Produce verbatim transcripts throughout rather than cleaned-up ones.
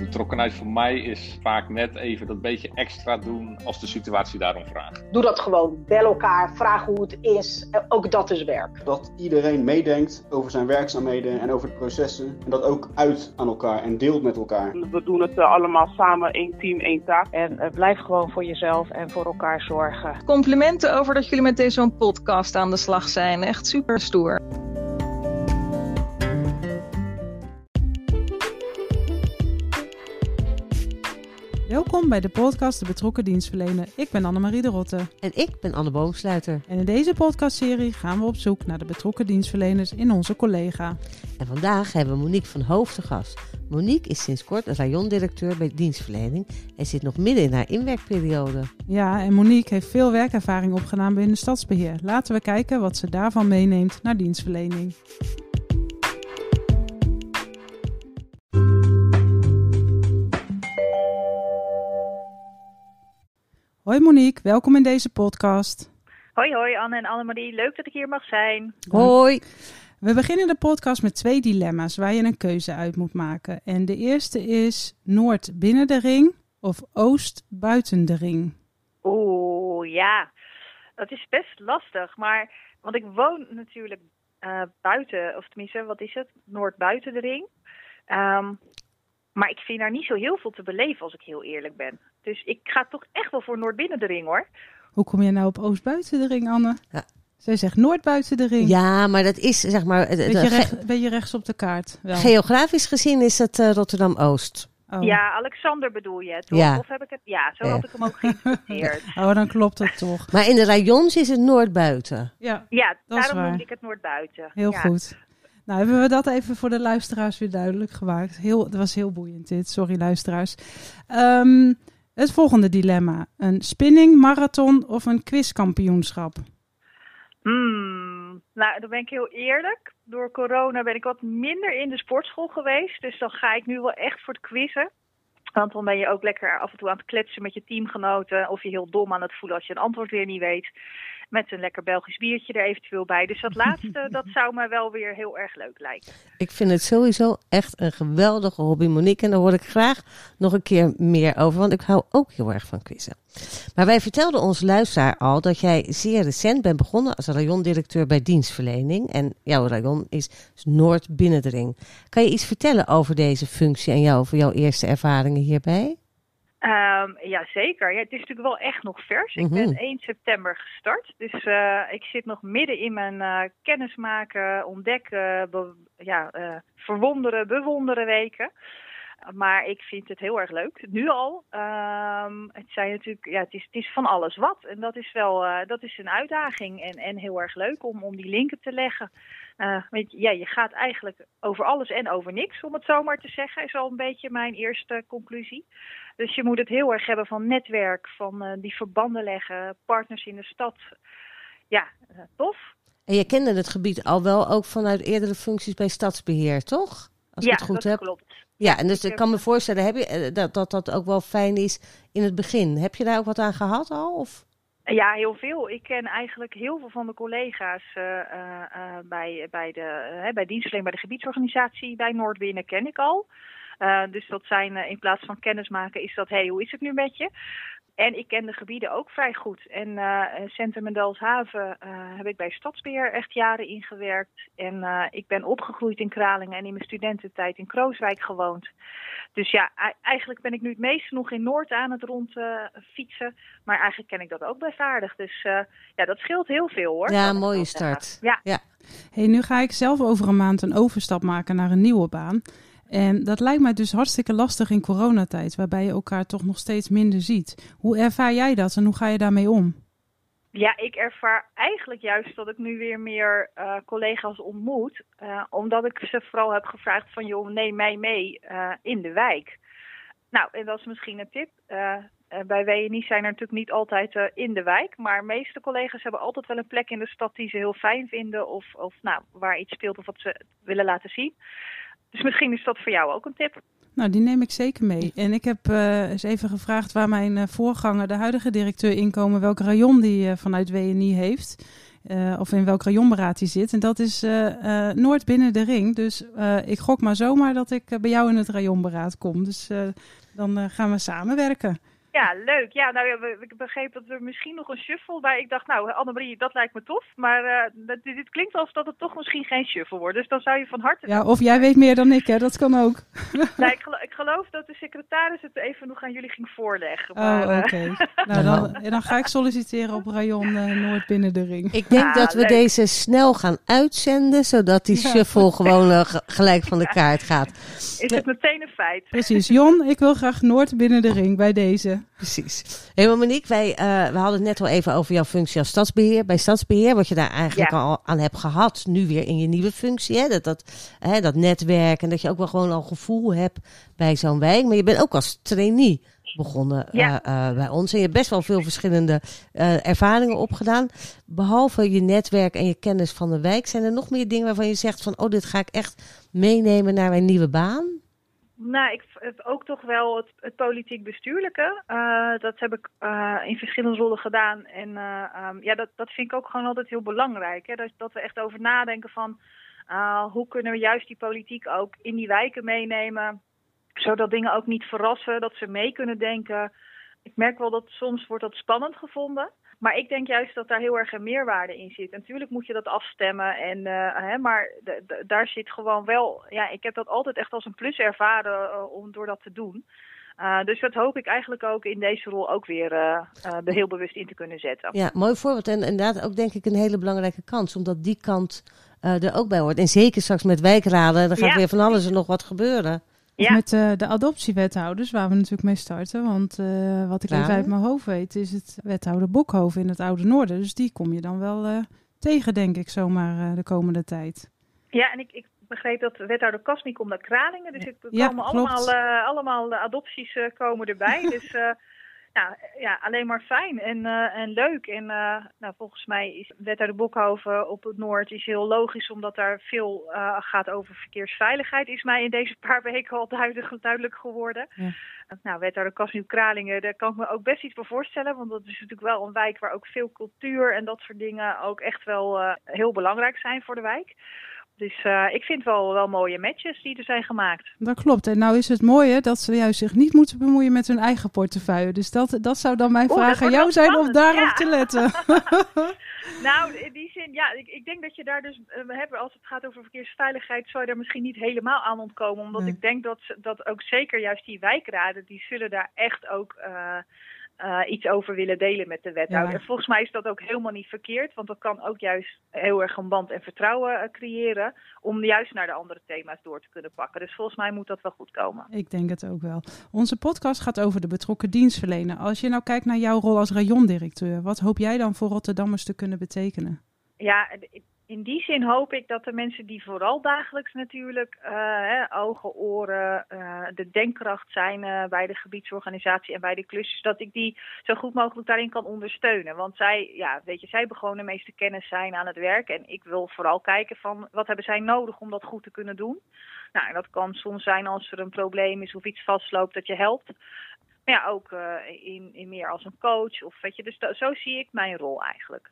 Betrokkenheid voor mij is vaak net even dat beetje extra doen als de situatie daarom vraagt. Doe dat gewoon, bel elkaar, vraag hoe het is. Ook dat is werk. Dat iedereen meedenkt over zijn werkzaamheden en over de processen. En dat ook uit aan elkaar en deelt met elkaar. We doen het allemaal samen, één team, één taak. En blijf gewoon voor jezelf en voor elkaar zorgen. Complimenten over dat jullie met deze podcast aan de slag zijn. Echt super stoer. Welkom bij de podcast De Betrokken Dienstverlener. Ik ben Anne-Marie de Rotte. En ik ben Anne Boomsluiter. En in deze podcastserie gaan we op zoek naar de betrokken dienstverleners in onze collega. En vandaag hebben we Monique van Hoof te gast. Monique is sinds kort rayondirecteur bij Dienstverlening en zit nog midden in haar inwerkperiode. Ja, en Monique heeft veel werkervaring opgedaan binnen Stadsbeheer. Laten we kijken wat ze daarvan meeneemt naar Dienstverlening. Hoi Monique, welkom in deze podcast. Hoi hoi Anne en Annemarie, leuk dat ik hier mag zijn. Hoi. We beginnen de podcast met twee dilemma's waar je een keuze uit moet maken. En de eerste is Noord binnen de ring of Oost buiten de ring? Oeh, ja. Dat is best lastig, maar want ik woon natuurlijk uh, buiten, of tenminste, wat is het? Noord buiten de ring. Um, maar ik vind daar niet zo heel veel te beleven als ik heel eerlijk ben. Dus ik ga toch echt wel voor Noord binnen de ring, hoor. Hoe kom je nou op Oost buiten de ring, Anne? Ja. Zij zegt Noord buiten de ring. Ja, maar dat is zeg maar... Beetje, recht, beetje rechts op de kaart. Wel. Geografisch gezien is het uh, Rotterdam-Oost. Oh. Ja, Alexander bedoel je, toch? Ja. Of heb ik het... Ja, zo ja. had ik hem ook geïnteresseerd. Oh, dan klopt dat toch. Maar in de rayons is het Noord buiten. Ja, ja daarom noemde ik het Noord buiten. Heel ja. goed. Nou, hebben we dat even voor de luisteraars weer duidelijk gemaakt. Heel, dat was heel boeiend dit. Sorry, luisteraars. Um, het volgende dilemma. Een spinning, marathon of een quizkampioenschap? Hmm, nou, dan ben ik heel eerlijk. Door corona ben ik wat minder in de sportschool geweest. Dus dan ga ik nu wel echt voor het quizzen. Want dan ben je ook lekker af en toe aan het kletsen met je teamgenoten. Of je heel dom aan het voelen als je een antwoord weer niet weet. Met een lekker Belgisch biertje er eventueel bij. Dus dat laatste, dat zou me wel weer heel erg leuk lijken. Ik vind het sowieso echt een geweldige hobby, Monique. En daar hoor ik graag nog een keer meer over. Want ik hou ook heel erg van quizzen. Maar wij vertelden ons luisteraar al dat jij zeer recent bent begonnen als rayondirecteur bij Dienstverlening. En jouw rayon is Noord binnen de ring. Kan je iets vertellen over deze functie en jou, over jouw eerste ervaringen hierbij? Um, ja, zeker. Ja, het is natuurlijk wel echt nog vers. Ik ben één september gestart. Dus uh, ik zit nog midden in mijn uh, kennismaken, ontdekken, be- ja, uh, verwonderen, bewonderen weken. Maar ik vind het heel erg leuk. Nu al. Um, het, zijn natuurlijk, ja, het, is, het is van alles wat. En dat is wel uh, dat is een uitdaging. En, en heel erg leuk om, om die linken te leggen. Uh, want, ja, je gaat eigenlijk over alles en over niks, om het zo maar te zeggen. Is al een beetje mijn eerste conclusie. Dus je moet het heel erg hebben van netwerk. Van uh, die verbanden leggen. Partners in de stad. Ja, uh, tof. En je kende het gebied al wel ook vanuit eerdere functies bij Stadsbeheer, toch? Als ja, ik het goed dat heb. Klopt. Ja, en dus ik kan me voorstellen heb je, dat, dat dat ook wel fijn is in het begin. Heb je daar ook wat aan gehad al? Of? Ja, heel veel. Ik ken eigenlijk heel veel van de collega's uh, uh, bij, bij de uh, bij dienstverlening, bij de gebiedsorganisatie, bij Noordwinnen ken ik al. Uh, dus dat zijn uh, in plaats van kennismaken is dat, hé, hey, hoe is het nu met je? En ik ken de gebieden ook vrij goed. En uh, Centrum en Delfshaven uh, heb ik bij Stadsbeheer echt jaren ingewerkt. En uh, ik ben opgegroeid in Kralingen en in mijn studententijd in Krooswijk gewoond. Dus ja, eigenlijk ben ik nu het meeste nog in Noord aan het rondfietsen. Uh, maar eigenlijk ken ik dat ook best aardig. Dus uh, ja, dat scheelt heel veel hoor. Ja, mooie start. Ja. ja. Hey, nu ga ik zelf over een maand een overstap maken naar een nieuwe baan. En dat lijkt mij dus hartstikke lastig in coronatijd, waarbij je elkaar toch nog steeds minder ziet. Hoe ervaar jij dat en hoe ga je daarmee om? Ja, ik ervaar eigenlijk juist dat ik nu weer meer uh, collega's ontmoet. Uh, omdat ik ze vooral heb gevraagd van, joh, neem mij mee uh, in de wijk. Nou, en dat is misschien een tip. Uh, bij W N I zijn er natuurlijk niet altijd uh, in de wijk. Maar de meeste collega's hebben altijd wel een plek in de stad die ze heel fijn vinden. Of, of nou, waar iets speelt of wat ze willen laten zien. Dus misschien is dat voor jou ook een tip. Nou, die neem ik zeker mee. En ik heb uh, eens even gevraagd waar mijn uh, voorganger, de huidige directeur, inkomen, welk rayon die uh, vanuit W N I heeft. Uh, of in welk rayonberaad hij zit. En dat is uh, uh, Noord binnen de ring. Dus uh, ik gok maar zomaar dat ik uh, bij jou in het rayonberaad kom. Dus uh, dan uh, gaan we samenwerken. Ja, leuk. Ja, nou, ik begreep dat er misschien nog een shuffle bij. Ik dacht, nou, Anne-Marie, dat lijkt me tof. Maar uh, dit, dit klinkt alsof dat het toch misschien geen shuffle wordt. Dus dan zou je van harte... Ja, of jij weet meer dan ik, hè. Dat kan ook. Nee, ik, gelo- ik geloof dat de secretaris het even nog aan jullie ging voorleggen. Maar, oh, oké. Okay. Nou, dan, dan ga ik solliciteren op rayon uh, Noord binnen de ring. Ik denk ah, dat we leuk. deze snel gaan uitzenden, zodat die shuffle ja. gewoon uh, gelijk van de ja. kaart gaat. Is het meteen een feit. Precies. Jon, ik wil graag Noord binnen de ring bij deze. Precies. Hé, hey, Monique, wij uh, we hadden het net al even over jouw functie als stadsbeheer. Bij stadsbeheer, wat je daar eigenlijk ja. al aan hebt gehad, nu weer in je nieuwe functie. Hè? Dat, dat, hè, dat netwerk en dat je ook wel gewoon al gevoel hebt bij zo'n wijk. Maar je bent ook als trainee begonnen ja. uh, uh, bij ons. En je hebt best wel veel verschillende uh, ervaringen opgedaan. Behalve je netwerk en je kennis van de wijk, zijn er nog meer dingen waarvan je zegt van, oh, dit ga ik echt meenemen naar mijn nieuwe baan? Nou, ik heb ook toch wel het, het politiek-bestuurlijke. Uh, dat heb ik uh, in verschillende rollen gedaan. En uh, um, ja, dat, dat vind ik ook gewoon altijd heel belangrijk. Hè? Dat, dat we echt over nadenken van uh, hoe kunnen we juist die politiek ook in die wijken meenemen. Zodat dingen ook niet verrassen, dat ze mee kunnen denken. Ik merk wel dat soms wordt dat spannend gevonden. Maar ik denk juist dat daar heel erg een meerwaarde in zit. En natuurlijk moet je dat afstemmen. En, uh, hè, maar d- d- daar zit gewoon wel... Ja, ik heb dat altijd echt als een plus ervaren uh, om door dat te doen. Uh, dus dat hoop ik eigenlijk ook in deze rol ook weer uh, uh, er heel bewust in te kunnen zetten. Ja, mooi voorbeeld. En inderdaad ook denk ik een hele belangrijke kans. Omdat die kant uh, er ook bij hoort. En zeker straks met wijkraden. Dan gaat ja. weer van alles en nog wat gebeuren. Ja. Met uh, de adoptiewethouders, waar we natuurlijk mee starten. Want uh, wat ik ja. even uit mijn hoofd weet, is het wethouder Boekhoven in het Oude Noorden. Dus die kom je dan wel uh, tegen, denk ik, zomaar uh, de komende tijd. Ja, en ik, ik begreep dat wethouder Kast niet komt naar Kralingen. Dus er ja, komen allemaal, uh, allemaal adopties uh, komen erbij. Dus uh, nou, ja, alleen maar fijn en, uh, en leuk. En uh, nou, volgens mij is wethouder Boekhoven op het Noord is heel logisch, omdat daar veel uh, gaat over verkeersveiligheid, is mij in deze paar weken al duidelijk, duidelijk geworden. Ja. Nou, wethouder Kastnieuw-Kralingen, daar kan ik me ook best iets voor voorstellen, want dat is natuurlijk wel een wijk waar ook veel cultuur en dat soort dingen ook echt wel uh, heel belangrijk zijn voor de wijk. Dus uh, ik vind wel, wel mooie matches die er zijn gemaakt. Dat klopt. En nou is het mooie dat ze juist zich niet moeten bemoeien met hun eigen portefeuille. Dus dat, dat zou dan mijn o, vraag aan jou zijn om daarop ja. te letten. Nou, in die zin, ja, ik, ik denk dat je daar dus, uh, als het gaat over verkeersveiligheid, zou je daar misschien niet helemaal aan ontkomen. Omdat nee. ik denk dat, dat ook zeker juist die wijkraden, die zullen daar echt ook... Uh, Uh, iets over willen delen met de wethouder. Ja. Volgens mij is dat ook helemaal niet verkeerd, want dat kan ook juist heel erg een band en vertrouwen uh, creëren, om juist naar de andere thema's door te kunnen pakken. Dus volgens mij moet dat wel goed komen. Ik denk het ook wel. Onze podcast gaat over de betrokken dienstverlener. Als je nou kijkt naar jouw rol als rayondirecteur, wat hoop jij dan voor Rotterdammers te kunnen betekenen? Ja, in die zin hoop ik dat de mensen die vooral dagelijks natuurlijk uh, hè, ogen, oren, uh, de denkkracht zijn uh, bij de gebiedsorganisatie en bij de klusjes, dat ik die zo goed mogelijk daarin kan ondersteunen. Want zij, ja, weet je, zij hebben gewoon de meeste kennis zijn aan het werk. En ik wil vooral kijken van wat hebben zij nodig om dat goed te kunnen doen. Nou, en dat kan soms zijn als er een probleem is of iets vastloopt dat je helpt. Maar ja, ook uh, in, in meer als een coach of weet je, dus t- zo zie ik mijn rol eigenlijk.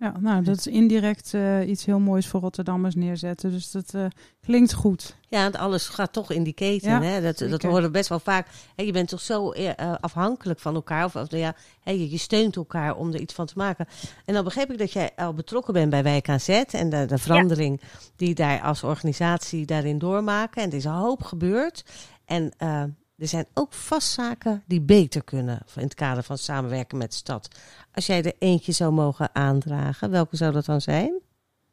Ja, nou, dat is indirect uh, iets heel moois voor Rotterdammers neerzetten. Dus dat uh, klinkt goed. Ja, want alles gaat toch in die keten. Ja, hè? Dat, dat horen we best wel vaak. Hey, je bent toch zo uh, afhankelijk van elkaar. Of, of nou ja, hey, je steunt elkaar om er iets van te maken. En dan begreep ik dat jij al betrokken bent bij Wijk aan Zet. En de, de verandering ja. die daar als organisatie daarin doormaken. En er is een hoop gebeurd. En uh, er zijn ook vast zaken die beter kunnen in het kader van samenwerken met de stad. Als jij er eentje zou mogen aandragen, welke zou dat dan zijn?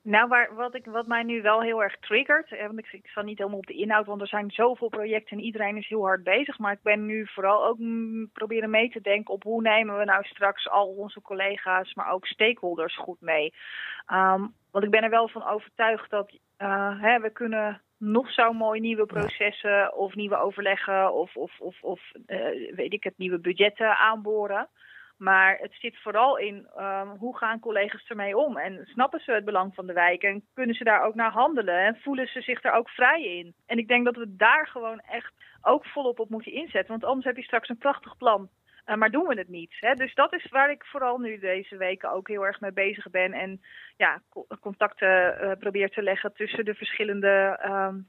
Nou, waar, wat, ik, wat mij nu wel heel erg triggert, eh, want ik, ik sta niet helemaal op de inhoud, want er zijn zoveel projecten en iedereen is heel hard bezig. Maar ik ben nu vooral ook m, proberen mee te denken op hoe nemen we nou straks al onze collega's, maar ook stakeholders goed mee. Um, want ik ben er wel van overtuigd dat uh, hè, we kunnen... nog zo mooi nieuwe processen of nieuwe overleggen of, of, of, of uh, weet ik het, nieuwe budgetten aanboren. Maar het zit vooral in um, hoe gaan collega's ermee om en snappen ze het belang van de wijk en kunnen ze daar ook naar handelen en voelen ze zich daar ook vrij in. En ik denk dat we daar gewoon echt ook volop op moeten inzetten, want anders heb je straks een prachtig plan. Uh, maar doen we het niet. Hè? Dus dat is waar ik vooral nu deze weken ook heel erg mee bezig ben. En ja, co- contacten uh, probeer te leggen tussen de verschillende um,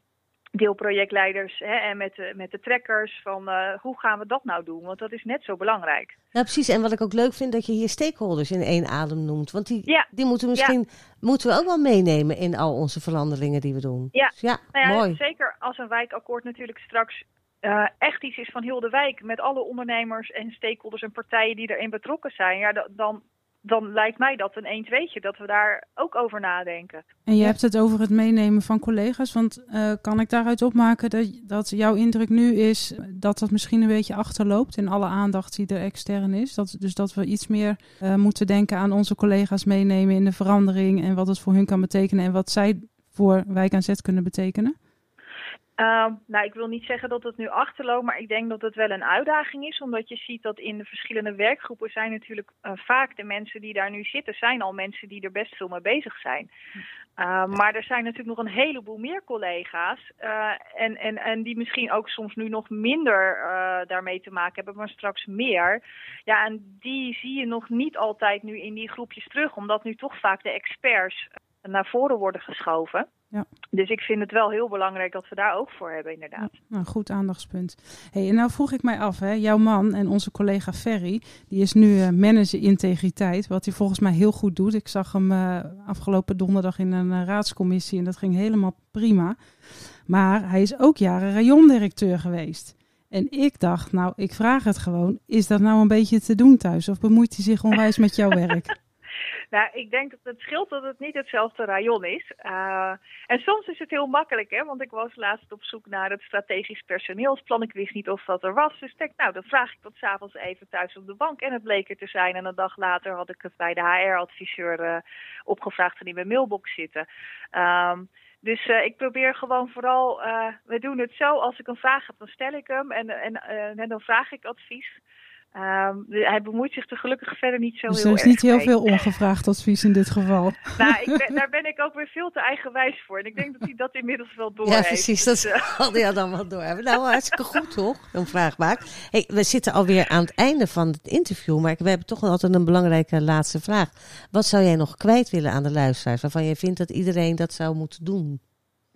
deelprojectleiders, hè, en met de, met de trekkers van uh, hoe gaan we dat nou doen? Want dat is net zo belangrijk. Nou precies, en wat ik ook leuk vind dat je hier stakeholders in één adem noemt. Want die, ja. die moeten, misschien, ja. moeten we ook wel meenemen in al onze veranderingen die we doen. Ja, dus ja, nou ja, mooi. Zeker als een wijkakkoord natuurlijk straks Uh, echt iets is van heel de wijk, met alle ondernemers en stakeholders en partijen die erin betrokken zijn, ja, d- dan, dan lijkt mij dat een een-tweetje, dat we daar ook over nadenken. En je hebt het over het meenemen van collega's, want uh, kan ik daaruit opmaken dat, dat jouw indruk nu is dat dat misschien een beetje achterloopt in alle aandacht die er extern is? Dat, dus dat we iets meer uh, moeten denken aan onze collega's meenemen in de verandering en wat het voor hun kan betekenen en wat zij voor Wijk aan Zet kunnen betekenen? Uh, nou, ik wil niet zeggen dat het nu achterloopt, maar ik denk dat het wel een uitdaging is. Omdat je ziet dat in de verschillende werkgroepen zijn natuurlijk uh, vaak de mensen die daar nu zitten, zijn al mensen die er best veel mee bezig zijn. Uh, maar er zijn natuurlijk nog een heleboel meer collega's. Uh, en, en, en die misschien ook soms nu nog minder uh, daarmee te maken hebben, maar straks meer. Ja, en die zie je nog niet altijd nu in die groepjes terug, omdat nu toch vaak de experts naar voren worden geschoven. Ja. Dus ik vind het wel heel belangrijk dat we daar ook voor hebben, inderdaad. Ja, nou, goed aandachtspunt. Hey, en nou vroeg ik mij af, hè, jouw man en onze collega Ferry, die is nu uh, manager integriteit, wat hij volgens mij heel goed doet. Ik zag hem uh, afgelopen donderdag in een uh, raadscommissie en dat ging helemaal prima. Maar hij is ook jaren rayondirecteur geweest. En ik dacht, nou, ik vraag het gewoon, is dat nou een beetje te doen thuis? Of bemoeit hij zich onwijs met jouw werk? Nou, ik denk dat het scheelt dat het niet hetzelfde rayon is. Uh, en soms is het heel makkelijk, hè? Want ik was laatst op zoek naar het strategisch personeelsplan. Ik wist niet of dat er was. Dus ik denk, nou, dan vraag ik dat 's avonds even thuis op de bank. En het bleek er te zijn. En een dag later had ik het bij de H R-adviseur uh, opgevraagd en in mijn mailbox zitten. Um, Dus uh, ik probeer gewoon vooral, uh, we doen het zo, als ik een vraag heb, dan stel ik hem en, en, uh, en dan vraag ik advies. Uh, hij bemoeit zich er gelukkig verder niet zo dus heel erg mee. Er is niet heel veel ongevraagd advies in dit geval. Nou, ik ben, daar ben ik ook weer veel te eigenwijs voor. En ik denk dat hij dat inmiddels wel door heeft. Ja, precies. Dat zal hij dan wel door hebben. Nou, hartstikke goed toch, een vraagbaak. Hey, we zitten alweer aan het einde van het interview, maar we hebben toch altijd een belangrijke laatste vraag. Wat zou jij nog kwijt willen aan de luisteraars, waarvan jij vindt dat iedereen dat zou moeten doen?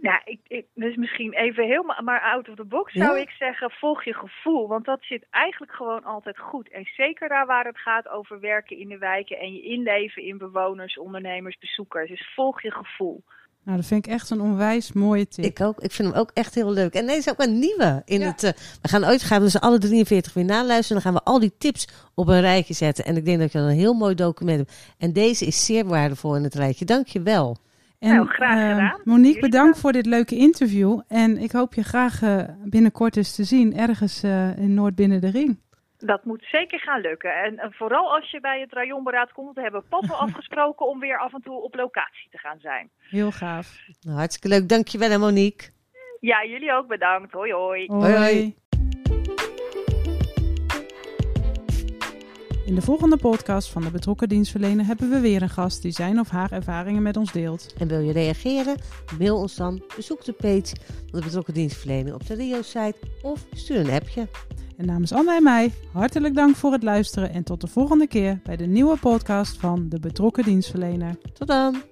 Nou, ik, ik, dus misschien even helemaal maar out of the box zou ja? ik zeggen, volg je gevoel. Want dat zit eigenlijk gewoon altijd goed. En zeker daar waar het gaat over werken in de wijken en je inleven in bewoners, ondernemers, bezoekers. Dus volg je gevoel. Nou, dat vind ik echt een onwijs mooie tip. Ik ook. Ik vind hem ook echt heel leuk. En deze is ook een nieuwe. In ja. het, uh, we gaan ooit gaan we dus alle drieënveertig weer naluisteren. Dan gaan we al die tips op een rijtje zetten. En ik denk dat je dan een heel mooi document hebt. En deze is zeer waardevol in het rijtje. Dank je wel. En, nou, graag gedaan. Uh, Monique, bedankt voor dit leuke interview. En ik hoop je graag uh, binnenkort eens te zien, ergens uh, in Noordbinnen de Ring. Dat moet zeker gaan lukken. En uh, vooral als je bij het rayonberaad komt, hebben papa afgesproken om weer af en toe op locatie te gaan zijn. Heel gaaf. Nou, hartstikke leuk. Dankjewel, Monique. Ja, jullie ook bedankt. Hoi, hoi. Hoi, hoi. In de volgende podcast van De Betrokken Dienstverlener hebben we weer een gast die zijn of haar ervaringen met ons deelt. En wil je reageren? Mail ons dan, bezoek de page van De Betrokken Dienstverlener op de Rio-site of stuur een appje. En namens Anne en mij, hartelijk dank voor het luisteren en tot de volgende keer bij de nieuwe podcast van De Betrokken Dienstverlener. Tot dan!